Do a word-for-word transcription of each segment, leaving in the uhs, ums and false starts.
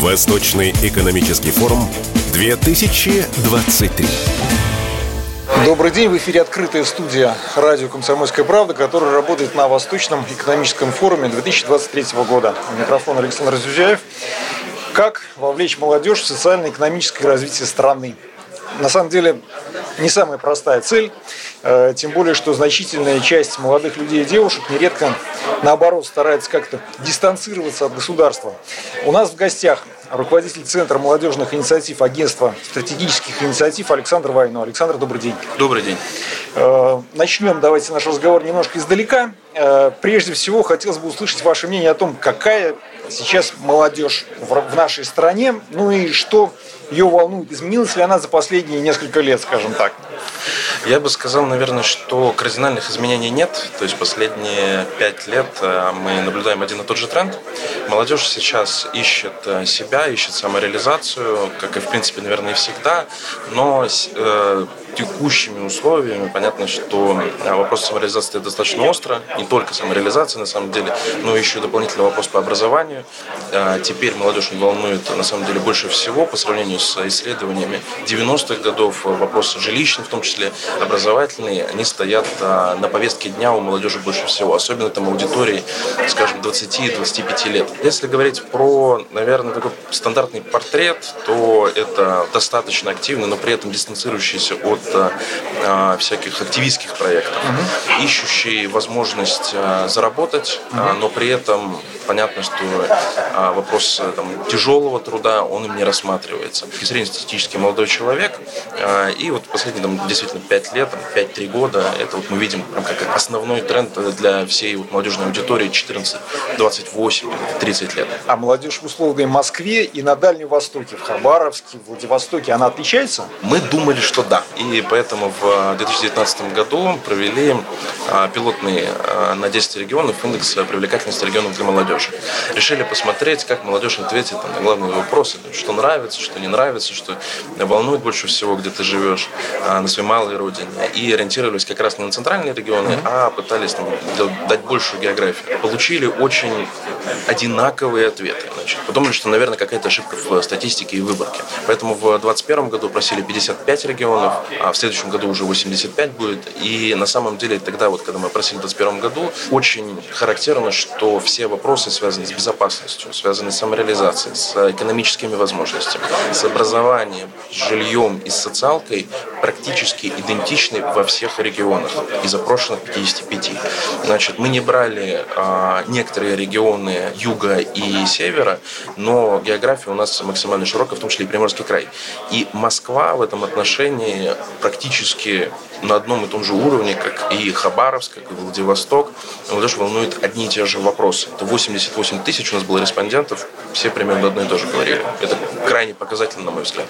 Восточный экономический форум две тысячи двадцать три. Добрый день, в эфире открытая студия «Радио «Комсомольская правда», которая работает на Восточном экономическом форуме две тысячи двадцать третьего года. У микрофона Александр Зюзяев. Как вовлечь молодежь в социально-экономическое развитие страны? На самом деле, не самая простая цель, тем более, что значительная часть молодых людей и девушек нередко, наоборот, старается как-то дистанцироваться от государства. У нас в гостях руководитель Центра молодежных инициатив Агентства стратегических инициатив Александр Вайно. Александр, добрый день. Добрый день. Начнем, давайте, наш разговор немножко издалека. Прежде всего, хотелось бы услышать ваше мнение о том, какая сейчас молодежь в нашей стране, ну и что ее волнует, изменилась ли она за последние несколько лет, скажем так. Я бы сказал, наверное, что кардинальных изменений нет. То есть последние пять лет мы наблюдаем один и тот же тренд. Молодежь сейчас ищет себя, ищет самореализацию, как и, в принципе, наверное, и всегда. Но с э, текущими условиями понятно, что вопрос самореализации достаточно остро. Не только самореализация, на самом деле, но еще и дополнительный вопрос по образованию. Э, теперь молодежь волнует, на самом деле, больше всего по сравнению с исследованиями девяностых годов. Вопрос жилищный, в том числе образовательные, они стоят а, на повестке дня у молодежи больше всего, особенно там аудитории, скажем, двадцати-двадцати пяти лет. Если говорить про, наверное, такой стандартный портрет, то это достаточно активно, но при этом дистанцирующиеся от а, всяких активистских проектов, угу. ищущие возможность а, заработать, угу. а, но при этом понятно, что а, вопрос там, тяжелого труда, он им не рассматривается. Среднестатистический молодой человек, а, и вот последний там, действительно, пять лет, пять-три года, это вот мы видим прям как основной тренд для всей вот молодежной аудитории четырнадцать, двадцать восемь, тридцать лет. А молодежь в условной Москве и на Дальнем Востоке, в Хабаровске, в Владивостоке, она отличается? Мы думали, что да. И поэтому в две тысячи девятнадцатом году провели пилотный на десять регионов индекс привлекательности регионов для молодежи. Решили посмотреть, как молодежь ответит на главные вопросы, что нравится, что не нравится, что волнует больше всего, где ты живешь, на своей малой родине, и ориентировались как раз не на центральные регионы, mm-hmm. а пытались там, дать большую географию. Получили очень одинаковые ответы. Значит, подумали, что, наверное, какая-то ошибка в статистике и выборке. Поэтому в двадцать первом году просили пятьдесят пять регионов, а в следующем году уже восемьдесят пять будет. И на самом деле тогда, вот, когда мы просили в двадцать первом году, очень характерно, что все вопросы связаны с безопасностью, связаны с самореализацией, с экономическими возможностями, с образованием, с жильем и с социалкой практически идентичны во всех регионах из опрошенных пятидесяти пяти. Значит, мы не брали а, некоторые регионы юга и севера, но география у нас максимально широкая, в том числе и Приморский край. И Москва в этом отношении практически на одном и том же уровне, как и Хабаровск, как и Владивосток. Молодежь волнует одни и те же вопросы. Это восемьдесят восемь тысяч у нас было респондентов, все примерно одно и то же говорили. Это крайне показательно, на мой взгляд.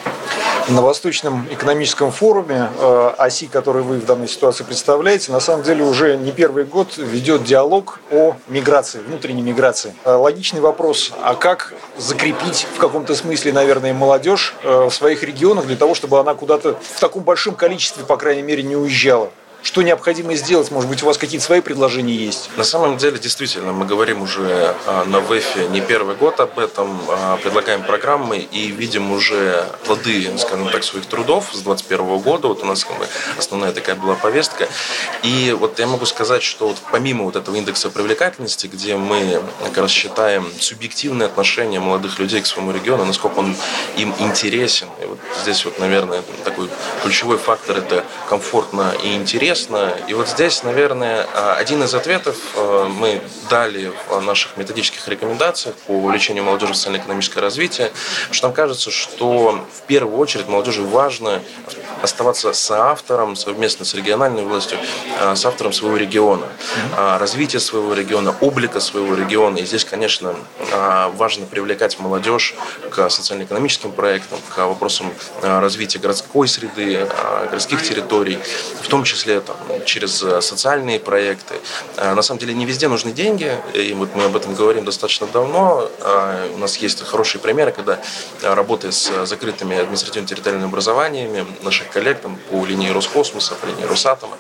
На Восточном экономическом форуме оси, которую вы в данной ситуации представляете, на самом деле уже не первый год ведет диалог о миграции, внутренней миграции. Логичный вопрос, а как закрепить в каком-то смысле, наверное, молодежь в своих регионах для того, чтобы она куда-то в таком большом количестве, по крайней мере, не уезжала? Что необходимо сделать? Может быть, у вас какие-то свои предложения есть? На самом деле, действительно, мы говорим уже на ВЭФе не первый год об этом, предлагаем программы и видим уже плоды, скажем так, своих трудов с двадцать первого года. Вот у нас основная такая была повестка. И вот я могу сказать, что вот помимо вот этого индекса привлекательности, где мы как раз считаем субъективное отношение молодых людей к своему региону, насколько он им интересен. И вот здесь вот, наверное, такой ключевой фактор – это комфортно и интересно. И вот здесь, наверное, один из ответов мы дали в наших методических рекомендациях по увеличению молодежи в социально-экономическое развитие, потому что нам кажется, что в первую очередь молодежи важно оставаться соавтором совместно с региональной властью, соавтором своего региона, развития своего региона, облика своего региона. И здесь, конечно, важно привлекать молодежь к социально-экономическим проектам, к вопросам развития городской среды, городских территорий, в том числе Там, через социальные проекты. На самом деле не везде нужны деньги, и вот мы об этом говорим достаточно давно. У нас есть хорошие примеры, когда, работая с закрытыми административно-территориальными образованиями, наши наших коллег там, по линии Роскосмоса, по линии Росатома,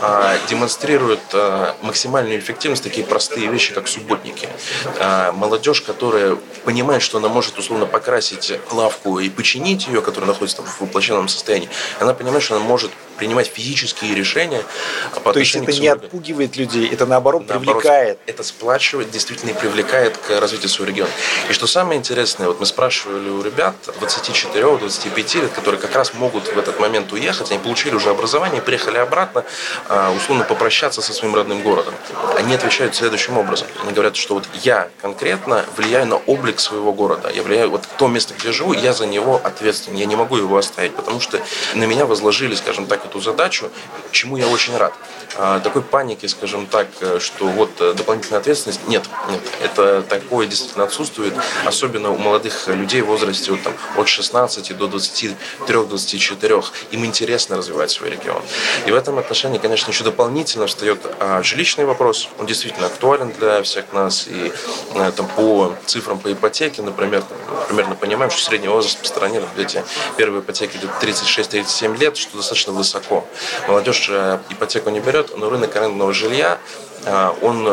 э, демонстрируют э, максимальную эффективность, такие простые вещи, как субботники. Э, молодежь, которая понимает, что она может условно покрасить лавку и починить ее, которая находится там, в воплощенном состоянии, она понимает, что она может принимать физические решения по отношению к субботникам. То есть это не отпугивает людей, это наоборот, наоборот привлекает. Это сплачивает, действительно и привлекает к развитию своего региона. И что самое интересное, вот мы спрашивали у ребят двадцать четыре - двадцать пять лет, которые как раз могут в этот момент уехать, они получили уже образование, приехали обратно, условно попрощаться со своим родным городом. Они отвечают следующим образом. Они говорят, что вот я конкретно влияю на облик своего города, я влияю вот то место, где я живу, я за него ответственен, я не могу его оставить, потому что на меня возложили, скажем так, эту задачу, чему я очень рад. Такой паники, скажем так, что вот дополнительная ответственность, нет, нет, это такое действительно отсутствует, особенно у молодых людей в возрасте вот, там, от шестнадцати до двадцати трёх - двадцати четырёх, им интересно развивать свой регион. И в этом отношении, конечно, еще дополнительно встает а, жилищный вопрос, он действительно актуален для всех нас, и а, там, по цифрам по ипотеке, например, мы примерно понимаем, что средний возраст по стране, вот эти первые ипотеки где-то тридцать шесть - тридцать семь лет, что достаточно высоко. Молодежь ипотеку не берет, но рынок арендного жилья, он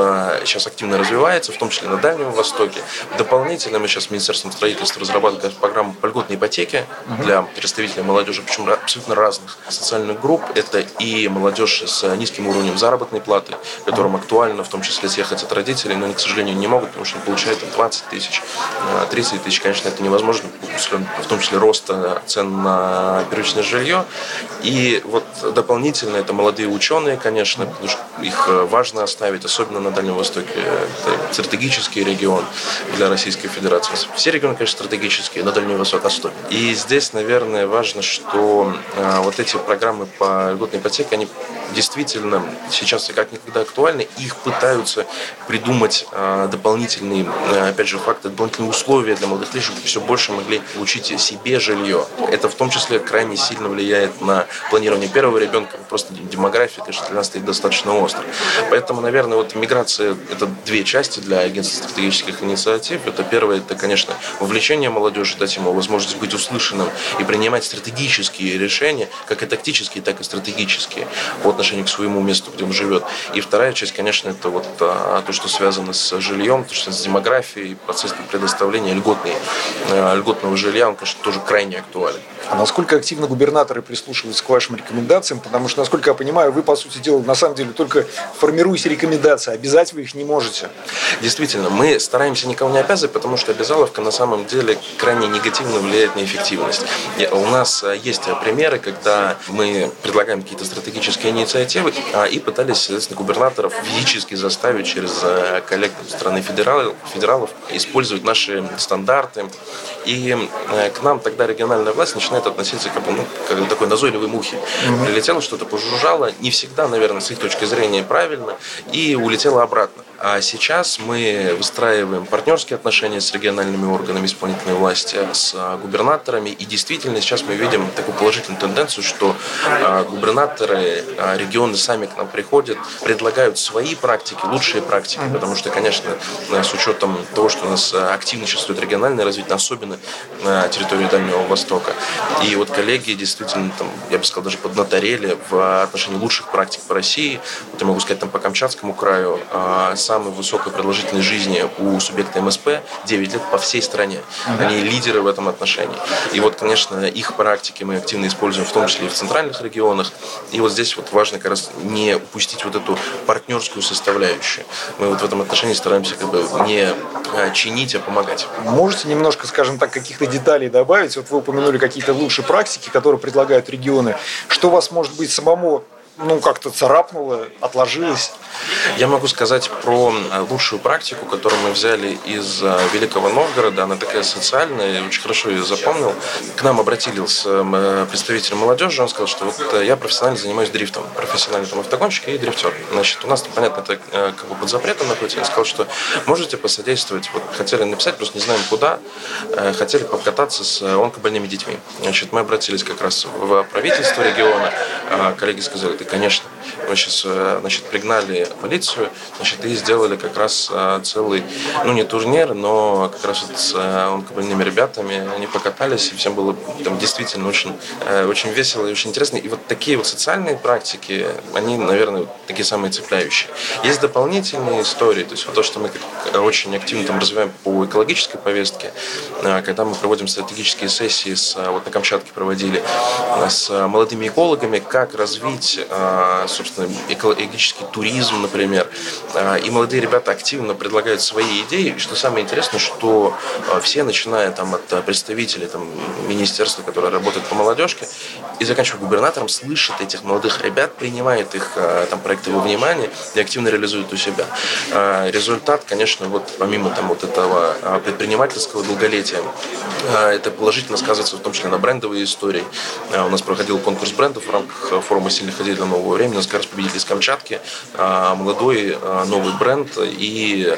сейчас активно развивается, в том числе на Дальнем Востоке. Дополнительно мы сейчас с Министерством строительства разрабатываем программу по льготной ипотеке для представителей молодежи, причем абсолютно разных социальных групп. Это и молодежь с низким уровнем заработной платы, которым актуально в том числе съехать от родителей, но они, к сожалению, не могут, потому что они получают двадцать тысяч, тридцать тысяч. Конечно, это невозможно, в том числе рост цен на первичное жилье. И вот дополнительно это молодые ученые, конечно, потому что их важно оставить, особенно на Дальнем Востоке. Это стратегический регион для Российской Федерации. Все регионы, конечно, стратегические, но Дальний Восток особенно. И здесь, наверное, важно, что э, вот эти программы по льготной ипотеке, они действительно сейчас как никогда актуальны. Их пытаются придумать э, дополнительные, э, опять же, факты, дополнительные условия для молодых людей, чтобы все больше могли получить себе жилье. Это в том числе крайне сильно влияет на планирование первого ребенка. Просто демография, конечно, для нас стоит достаточно остро. Поэтому, наверное, вот миграция – это две части для агентства стратегических инициатив. Это первое – это, конечно, вовлечение молодежи, дать ему возможность быть услышанным и принимать стратегические решения, как и тактические, так и стратегические, по отношению к своему месту, где он живет. И вторая часть, конечно, это вот а, то, что связано с жильем, то, что с демографией, процесс предоставления льготной, а, льготного жилья, он, конечно, тоже крайне актуален. А насколько активно губернаторы прислушиваются к вашим рекомендациям? Потому что, насколько я понимаю, вы, по сути дела, на самом деле только формируете рекомендации, обязать вы их не можете. Действительно, мы стараемся никого не обязывать, потому что обязаловка на самом деле крайне негативно влияет на эффективность. У нас есть примеры, когда мы предлагаем какие-то стратегические инициативы и пытались, соответственно, губернаторов физически заставить через коллег страны федералов, федералов использовать наши стандарты. И к нам тогда региональная власть начинает относиться как бы, ну, как такой назойливой мухи. Mm-hmm. Прилетело что-то, пожужжало, не всегда, наверное, с их точки зрения правильно, и улетело обратно. А сейчас мы выстраиваем партнерские отношения с региональными органами исполнительной власти, с губернаторами, и действительно сейчас мы видим такую положительную тенденцию, что губернаторы, регионы сами к нам приходят, предлагают свои практики, лучшие практики, потому что, конечно, с учетом того, что у нас активно сейчас идет региональное развитие, особенно на территории Дальнего Востока, и вот коллеги действительно, там, я бы сказал, даже поднаторели в отношении лучших практик по России. Вот я могу сказать, там, по Камчатскому краю самая высокая продолжительность жизни у субъекта МСП девять лет по всей стране. Ага. Они лидеры в этом отношении. И вот, конечно, их практики мы активно используем, в том числе и в центральных регионах. И вот здесь вот важно как раз не упустить вот эту партнерскую составляющую. Мы вот в этом отношении стараемся как бы не чинить, а помогать. Можете немножко, скажем так, каких-то деталей добавить? Вот вы упомянули какие-то лучшие практики, которые предлагают регионы. Что у вас может быть самому ну, как-то царапнуло, отложилось? Я могу сказать про лучшую практику, которую мы взяли из Великого Новгорода. Она такая социальная, я очень хорошо ее запомнил. К нам обратился представитель молодежи, он сказал, что вот я профессионально занимаюсь дрифтом, профессиональный там автогонщик и дрифтер. Значит, у нас, понятно, это как бы под запретом находится. Он сказал, что можете посодействовать, вот хотели написать, просто не знаем куда, хотели покататься с онкобольными детьми. Значит, мы обратились как раз в правительство региона, коллеги сказали, конечно, Мы сейчас, значит, пригнали полицию, значит, и сделали как раз целый, ну, не турнир, но как раз вот с онкобольными ребятами они покатались, и всем было там действительно очень, очень весело и очень интересно. И вот такие вот социальные практики, они, наверное, такие самые цепляющие. Есть дополнительные истории, то есть вот то, что мы очень активно там развиваем по экологической повестке, когда мы проводим стратегические сессии, с, вот на Камчатке проводили, с молодыми экологами, как развить, собственно, экологический туризм, например. И молодые ребята активно предлагают свои идеи. И что самое интересное, что все, начиная там от представителей там, министерства, которые работают по молодежке, и заканчивая губернатором, слышат этих молодых ребят, принимают их там, проекты во внимание и активно реализуют у себя. Результат, конечно, вот помимо там, вот этого предпринимательского долголетия, это положительно сказывается в том числе на брендовой истории. У нас проходил конкурс брендов в рамках форума «Сильных идей для нового времени». У нас как раз победители из Камчатки, молодой новый бренд и,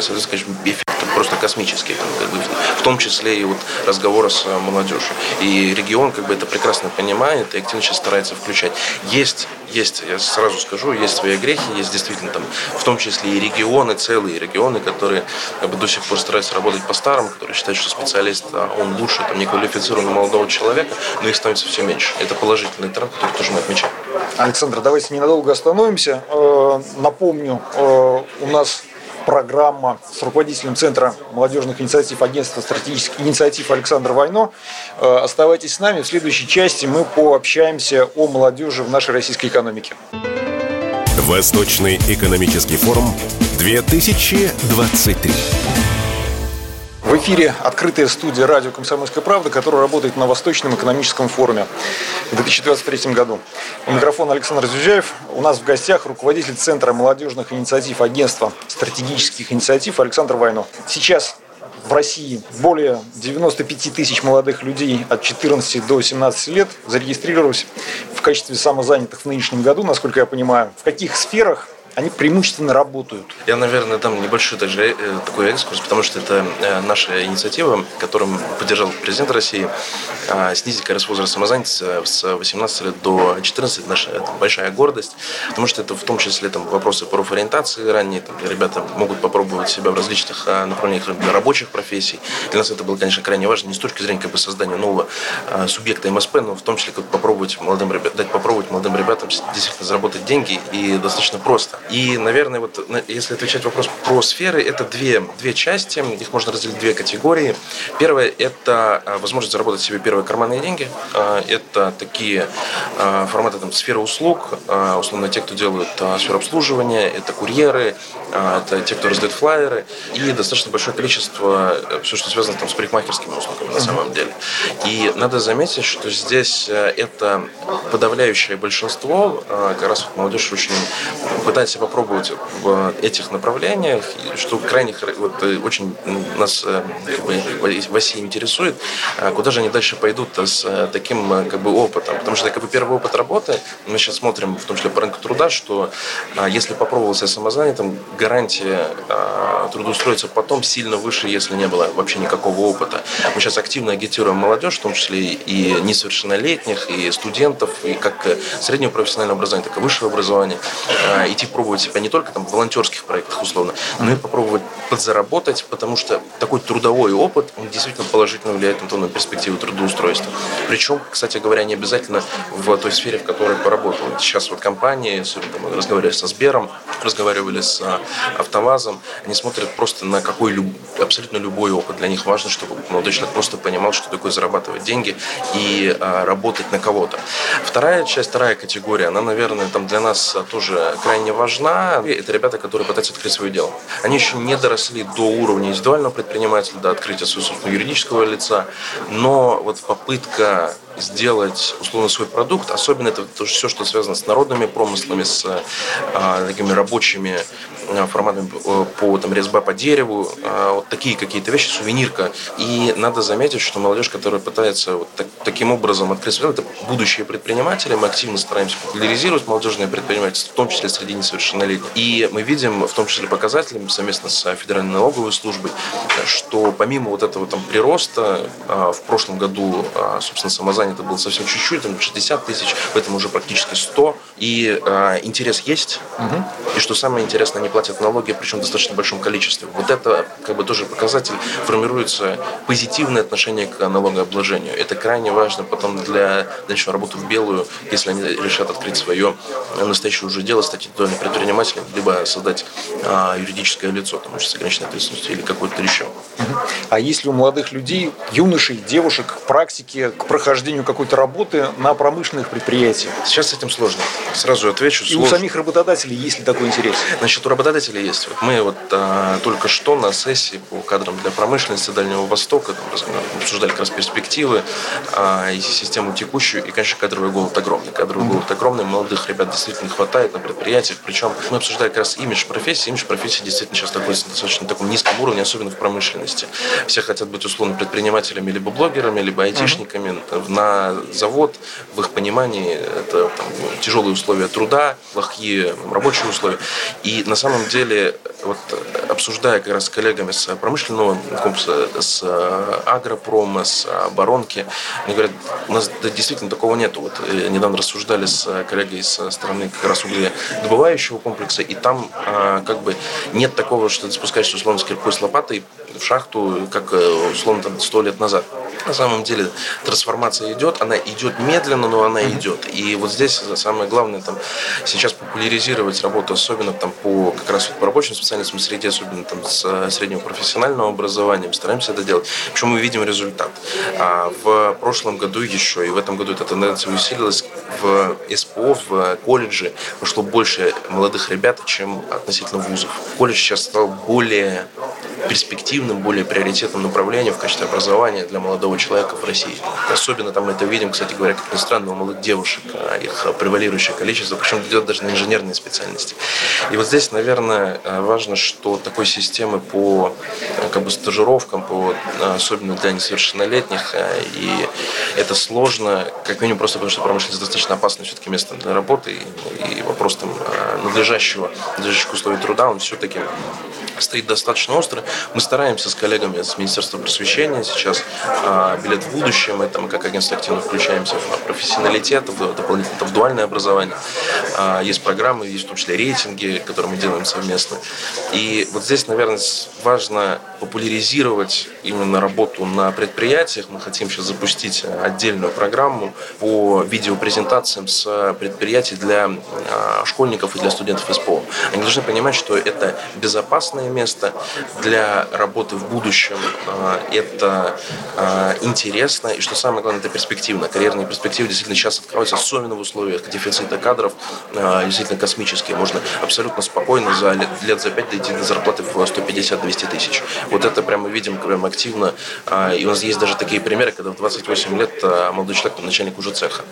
соответственно, конечно, эффект просто космический, как бы, в том числе и вот разговоры с молодежью. И регион как бы это прекрасно понимает и активно сейчас старается включать. Есть, есть, я сразу скажу, есть свои грехи, есть действительно там, в том числе и регионы, целые регионы, которые как бы, до сих пор стараются работать по-старому, которые считают, что специалист, он лучше там, неквалифицированного молодого человека, но их становится все меньше. Это положительный тренд, который тоже мы отмечаем. Александр, давайте ненадолго остановимся. Напомню, у нас программа с руководителем Центра молодежных инициатив Агентства стратегических инициатив Александр Вайно. Оставайтесь с нами. В следующей части мы пообщаемся о молодежи в нашей российской экономике. Восточный экономический форум две тысячи двадцать три. В эфире открытая студия «Радио Комсомольская правда», которая работает на Восточном экономическом форуме в две тысячи двадцать третьем году. У микрофона Александр Зюзяев. У нас в гостях руководитель Центра молодежных инициатив Агентства стратегических инициатив Александр Вайно. Сейчас в России более девяносто пять тысяч молодых людей от четырнадцати до семнадцати лет зарегистрировались в качестве самозанятых в нынешнем году, насколько я понимаю. В каких сферах они преимущественно работают? Я, наверное, дам небольшой также такой экскурс, потому что это наша инициатива, которую поддержал президент России, снизить как раз возраст самозанятости с восемнадцати лет до четырнадцати. Наша там, большая гордость, потому что это в том числе там, вопросы профориентации ранние, там, ребята могут попробовать себя в различных направлениях рабочих профессий. Для нас это было, конечно, крайне важно не с точки зрения как бы, создания нового субъекта МСП, но в том числе как попробовать молодым ребят, дать попробовать молодым ребятам действительно заработать деньги и достаточно просто. И, наверное, вот если отвечать на вопрос про сферы, это две, две части, их можно разделить в две категории. Первая – это возможность заработать себе первые карманные деньги. Это такие форматы там, сферы услуг, условно те, кто делают сферу обслуживания, это курьеры, это те, кто раздают флайеры, и достаточно большое количество, все, что связано там, с парикмахерскими услугами на самом деле. И надо заметить, что здесь это подавляющее большинство, как раз вот молодежь очень пытается попробовать в этих направлениях, что крайне вот, очень нас как бы, в России интересует, куда же они дальше пойдут с таким как бы, опытом. Потому что как бы, первый опыт работы, мы сейчас смотрим, в том числе по рынку труда, что если попробовал себя самозанятым, гарантия трудоустроиться потом сильно выше, если не было вообще никакого опыта. Мы сейчас активно агитируем молодежь, в том числе и несовершеннолетних, и студентов, и как среднего профессионального образования, так и высшего образования, идти пробовать себя не только там, в волонтерских проектах условно, но и попробовать подзаработать, потому что такой трудовой опыт, он действительно положительно влияет на то, на перспективу трудоустройства. Причем, кстати говоря, не обязательно в той сфере, в которой поработал. Сейчас вот компании, там, разговаривали со Сбером, разговаривали с АвтоВАЗом, они смотрят просто на какой люб... абсолютно любой опыт. Для них важно, чтобы молодой человек просто понимал, что такое зарабатывать деньги и а, работать на кого-то. Вторая часть, вторая категория, она, наверное, там для нас тоже крайне важна. важна. Это ребята, которые пытаются открыть свое дело. Они еще не доросли до уровня индивидуального предпринимателя, до открытия своего собственного юридического лица, но вот попытка сделать условно свой продукт, особенно это все, что связано с народными промыслами, с а, такими рабочими форматами по там, резьбе по дереву, вот такие какие-то вещи, сувенирка. И надо заметить, что молодежь, которая пытается вот так, таким образом открыть свое, это будущие предприниматели. Мы активно стараемся популяризировать молодежное предпринимательство, в том числе среди несовершеннолетних. И мы видим, в том числе показателями, совместно с Федеральной налоговой службой, что помимо вот этого там, прироста, в прошлом году, собственно, самозанято было совсем чуть-чуть, там шестьдесят тысяч, в этом уже практически сто. И а, интерес есть. Угу. И что самое интересное, они платят налоги, причем в достаточно большом количестве. Вот это как бы тоже показатель, формируется позитивное отношение к налогообложению. Это крайне важно потом для дальнейшей работы в белую, если они решат открыть свое настоящее уже дело, стать индивидуальным предпринимателем, либо создать а, юридическое лицо, потому что с ограниченной ответственностью или какое-то еще. Угу. А если у молодых людей, юношей, девушек к практике, к прохождению какой-то работы на промышленных предприятиях? Сейчас с этим сложно. Сразу отвечу. И сложно. У самих работодателей есть ли такой интерес? Значит, у работодателей есть. Вот мы вот а, только что на сессии по кадрам для промышленности Дальнего Востока там, обсуждали как раз перспективы а, и систему текущую. И, конечно, кадровый голод огромный. Кадровый mm-hmm. голод огромный. Молодых ребят действительно хватает на предприятиях. Причем мы обсуждали как раз имидж профессии. Имидж профессии действительно сейчас находится на достаточно таком низком уровне, особенно в промышленности. Все хотят быть условно предпринимателями, либо блогерами, либо айтишниками. Mm-hmm. На завод, в их понимании, это там, тяжелые условия труда, плохие рабочие условия. И на самом деле, вот, обсуждая как раз с коллегами с промышленного комплекса, с агропрома, с оборонки, они говорят, у нас да, действительно такого нет. Вот, недавно рассуждали с коллегой со стороны как раз угледобывающего комплекса, и там а, как бы нет такого, что ты спускаешься условно с киркой, с лопатой в шахту, как условно там, сто лет назад. На самом деле трансформация идет, она идет медленно, но она идет. И вот здесь самое главное там, сейчас популяризировать работу, особенно там, по, как раз, вот, по рабочим специальностям среде, особенно там, с среднего профессионального образования. Мы стараемся это делать. Причем мы видим результат. А в прошлом году еще, и в этом году эта тенденция усилилась, в СПО, в колледже ушло больше молодых ребят, чем относительно вузов. Колледж сейчас стал более перспективным, более приоритетным направлением в качестве образования для молодого человека в России. Особенно там мы это видим, кстати говоря, как ни странно, у молодых девушек, их превалирующее количество, причем идет даже на инженерные специальности. И вот здесь, наверное, важно, что такой системы по как бы, стажировкам, по, особенно для несовершеннолетних, и это сложно, как минимум просто потому, что промышленность достаточно опасна все-таки местом для работы, и, и вопрос там, надлежащего, надлежащих условий труда, он все-таки стоит достаточно остро. Мы стараемся с коллегами с Министерства просвещения сейчас а, «Билет в будущее». Мы там, как агентство, активно включаемся в профессионалитет, в, дополнительно в дуальное образование. А, есть программы, есть в том числе рейтинги, которые мы делаем совместно. И вот здесь, наверное, важно популяризировать именно работу на предприятиях. Мы хотим сейчас запустить отдельную программу по видеопрезентациям с предприятий для а, школьников и для студентов СПО. Они должны понимать, что это безопасное место для работы в будущем, это интересно, и что самое главное, это перспективно. Карьерные перспективы действительно сейчас открываются, особенно в условиях дефицита кадров, действительно космические. Можно абсолютно спокойно за лет за пять дойти до зарплаты в сто пятьдесят - двести тысяч. Вот это прямо видим прямо активно. И у нас есть даже такие примеры, когда в двадцать восемь лет молодой человек, там, начальник уже цеха,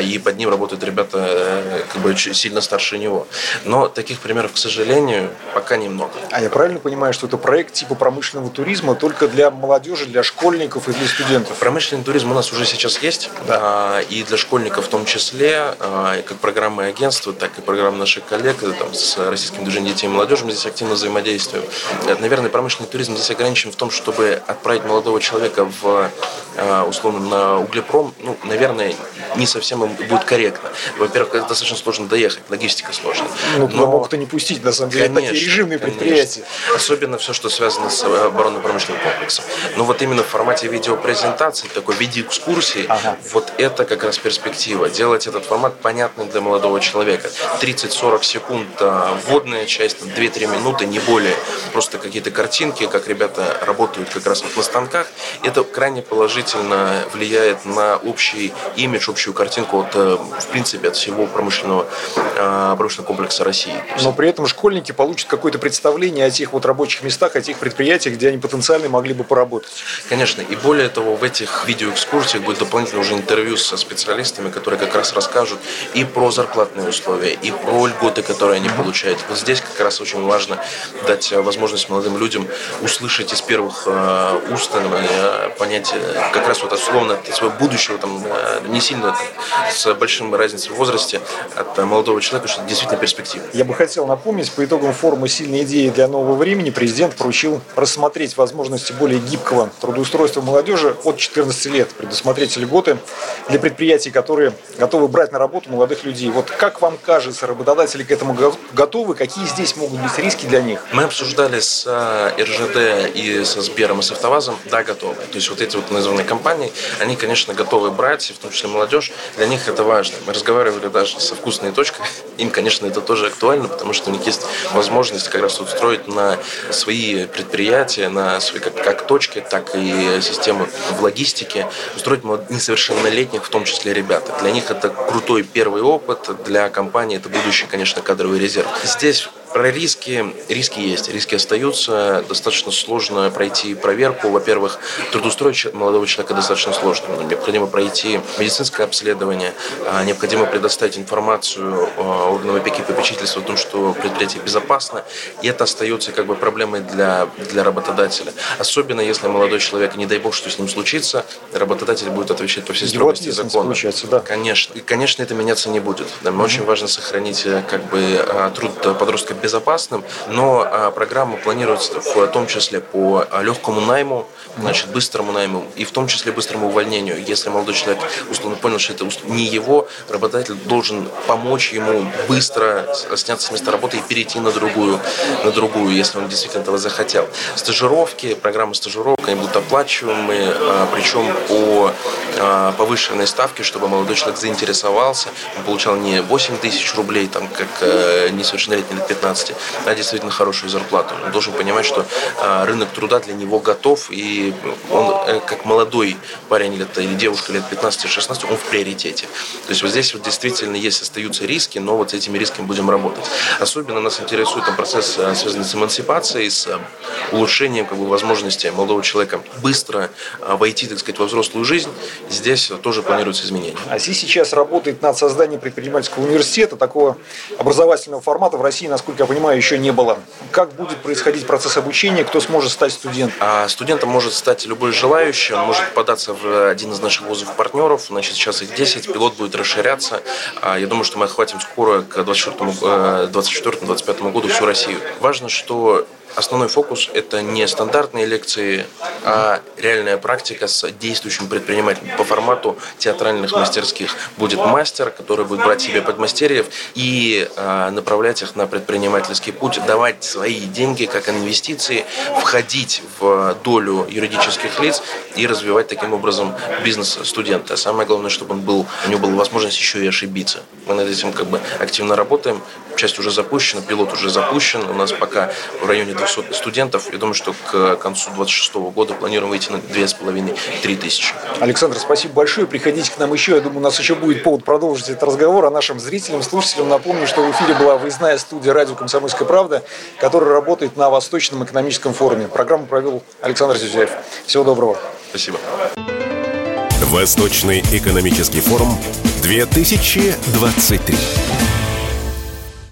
и под ним работают ребята как бы сильно старше него. Но таких примеров, к сожалению, пока немного. А я правильно понимаю, что это проект типа промышленного туризма только для молодежи, для школьников и для студентов? Промышленный туризм у нас уже сейчас есть, да. И для школьников в том числе, как программы агентства, так и программы наших коллег там, с Российским движением детей и молодежи, мы здесь активно взаимодействуем. Наверное, промышленный туризм здесь ограничен в том, чтобы отправить молодого человека в, условно на углепром, ну, наверное, не совсем им будет корректно. Во-первых, это достаточно сложно доехать, логистика сложная. Ну, туда могут и не пустить, на самом деле, конечно, такие режимные предприятия. Конечно. Особенно все, что связано с оборонно-промышленным комплексом. Но вот именно в формате видеопрезентации, такой видеоэкскурсии, ага. Вот это как раз перспектива. Делать этот формат понятным для молодого человека. тридцать-сорок секунд вводная часть, две-три минуты, не более. Просто какие-то картинки, как ребята работают как раз вот на станках. Это крайне положительно. положительно влияет на общий имидж, общую картинку от, в принципе, от всего промышленного, промышленного комплекса России. Но при этом школьники получат какое-то представление о тех вот рабочих местах, о тех предприятиях, где они потенциально могли бы поработать. Конечно. И более того, в этих видеоэкскурсиях будет дополнительно уже интервью со специалистами, которые как раз расскажут и про зарплатные условия, и про льготы, которые они получают. Вот здесь как раз очень важно дать возможность молодым людям услышать из первых уст, понять как раз вот условно от своего будущего, там, не сильно с большим разницей в возрасте от молодого человека, что это действительно перспективно. Я бы хотел напомнить, по итогам форума «Сильные идеи для нового времени» президент поручил рассмотреть возможности более гибкого трудоустройства молодежи от четырнадцати лет, предусмотреть льготы для предприятий, которые готовы брать на работу молодых людей. Вот как вам кажется, работодатели к этому готовы? Какие здесь могут быть риски для них? Мы обсуждали с эр жэ дэ и со Сбером, и с АвтоВАЗом. Да, готовы. То есть вот эти вот названные компании, они, конечно, готовы брать, в том числе молодежь. Для них это важно. Мы разговаривали даже со «Вкусной точкой». Им, конечно, это тоже актуально, потому что у них есть возможность как раз устроить на свои предприятия, на свои как, как точки, так и системы в логистике, устроить несовершеннолетних, в том числе ребята. Для них это крутой первый опыт, для компании это будущий, конечно, кадровый резерв. Здесь про риски. Риски есть, риски остаются. Достаточно сложно пройти проверку. Во-первых, трудоустроить молодого человека достаточно сложно. Необходимо пройти медицинское обследование, необходимо предоставить информацию органам опеки и попечительства о том, что предприятие безопасно. И это остается как бы проблемой для, для работодателя. Особенно если молодой человек, не дай бог, что с ним случится, работодатель будет отвечать по всей строгости закона. Да. Конечно. И, конечно, это меняться не будет. Нам mm-hmm. очень важно сохранить как бы труд подростка безопасным, но программа планируется в том числе по легкому найму, значит, быстрому найму и в том числе быстрому увольнению. Если молодой человек условно понял, что это не его, работодатель должен помочь ему быстро сняться с места работы и перейти на другую, на другую, если он действительно этого захотел. Стажировки, программы стажировок, они будут оплачиваемые, причем по повышенной ставке, чтобы молодой человек заинтересовался, он получал не восемь тысяч рублей, там, как несовершеннолетний лет пятнадцать, да, действительно хорошую зарплату. Он должен понимать, что а, рынок труда для него готов, и он, как молодой парень лет, или девушка лет пятнадцати-шестнадцати, он в приоритете. То есть вот здесь вот действительно есть, остаются риски, но вот с этими рисками будем работать. Особенно нас интересует там, процесс, связанный с эмансипацией, с улучшением как бы, возможности молодого человека быстро войти, так сказать, во взрослую жизнь. Здесь тоже планируются изменения. АСИ сейчас работает над созданием предпринимательского университета, такого образовательного формата в России, насколько я понимаю, еще не было. Как будет происходить процесс обучения? Кто сможет стать студентом? А студентом может стать любой желающий. Он может податься в один из наших вузов партнеров. Значит, сейчас их десять. Пилот будет расширяться. Я думаю, что мы охватим скоро к двадцать четвёртому — двадцать пятому году всю Россию. Важно, что основной фокус – это не стандартные лекции, а реальная практика с действующим предпринимателем. По формату театральных мастерских будет мастер, который будет брать себе подмастерьев и а, направлять их на предпринимательский путь, давать свои деньги как инвестиции, входить в долю юридических лиц и развивать таким образом бизнес студента. Самое главное, чтобы он был, у него была возможность еще и ошибиться. Мы над этим как бы активно работаем. Часть уже запущена, пилот уже запущен. У нас пока в районе двухсот студентов. Я думаю, что к концу двадцать шестого года планируем выйти на две с половиной — три тысячи. Александр, спасибо большое. Приходите к нам еще. Я думаю, у нас еще будет повод продолжить этот разговор. А нашим зрителям, слушателям напомню, что в эфире была выездная студия «Радио Комсомольская правда», которая работает на Восточном экономическом форуме. Программу провел Александр Зюзяев. Всего доброго. Спасибо. Восточный экономический форум две тысячи двадцать три.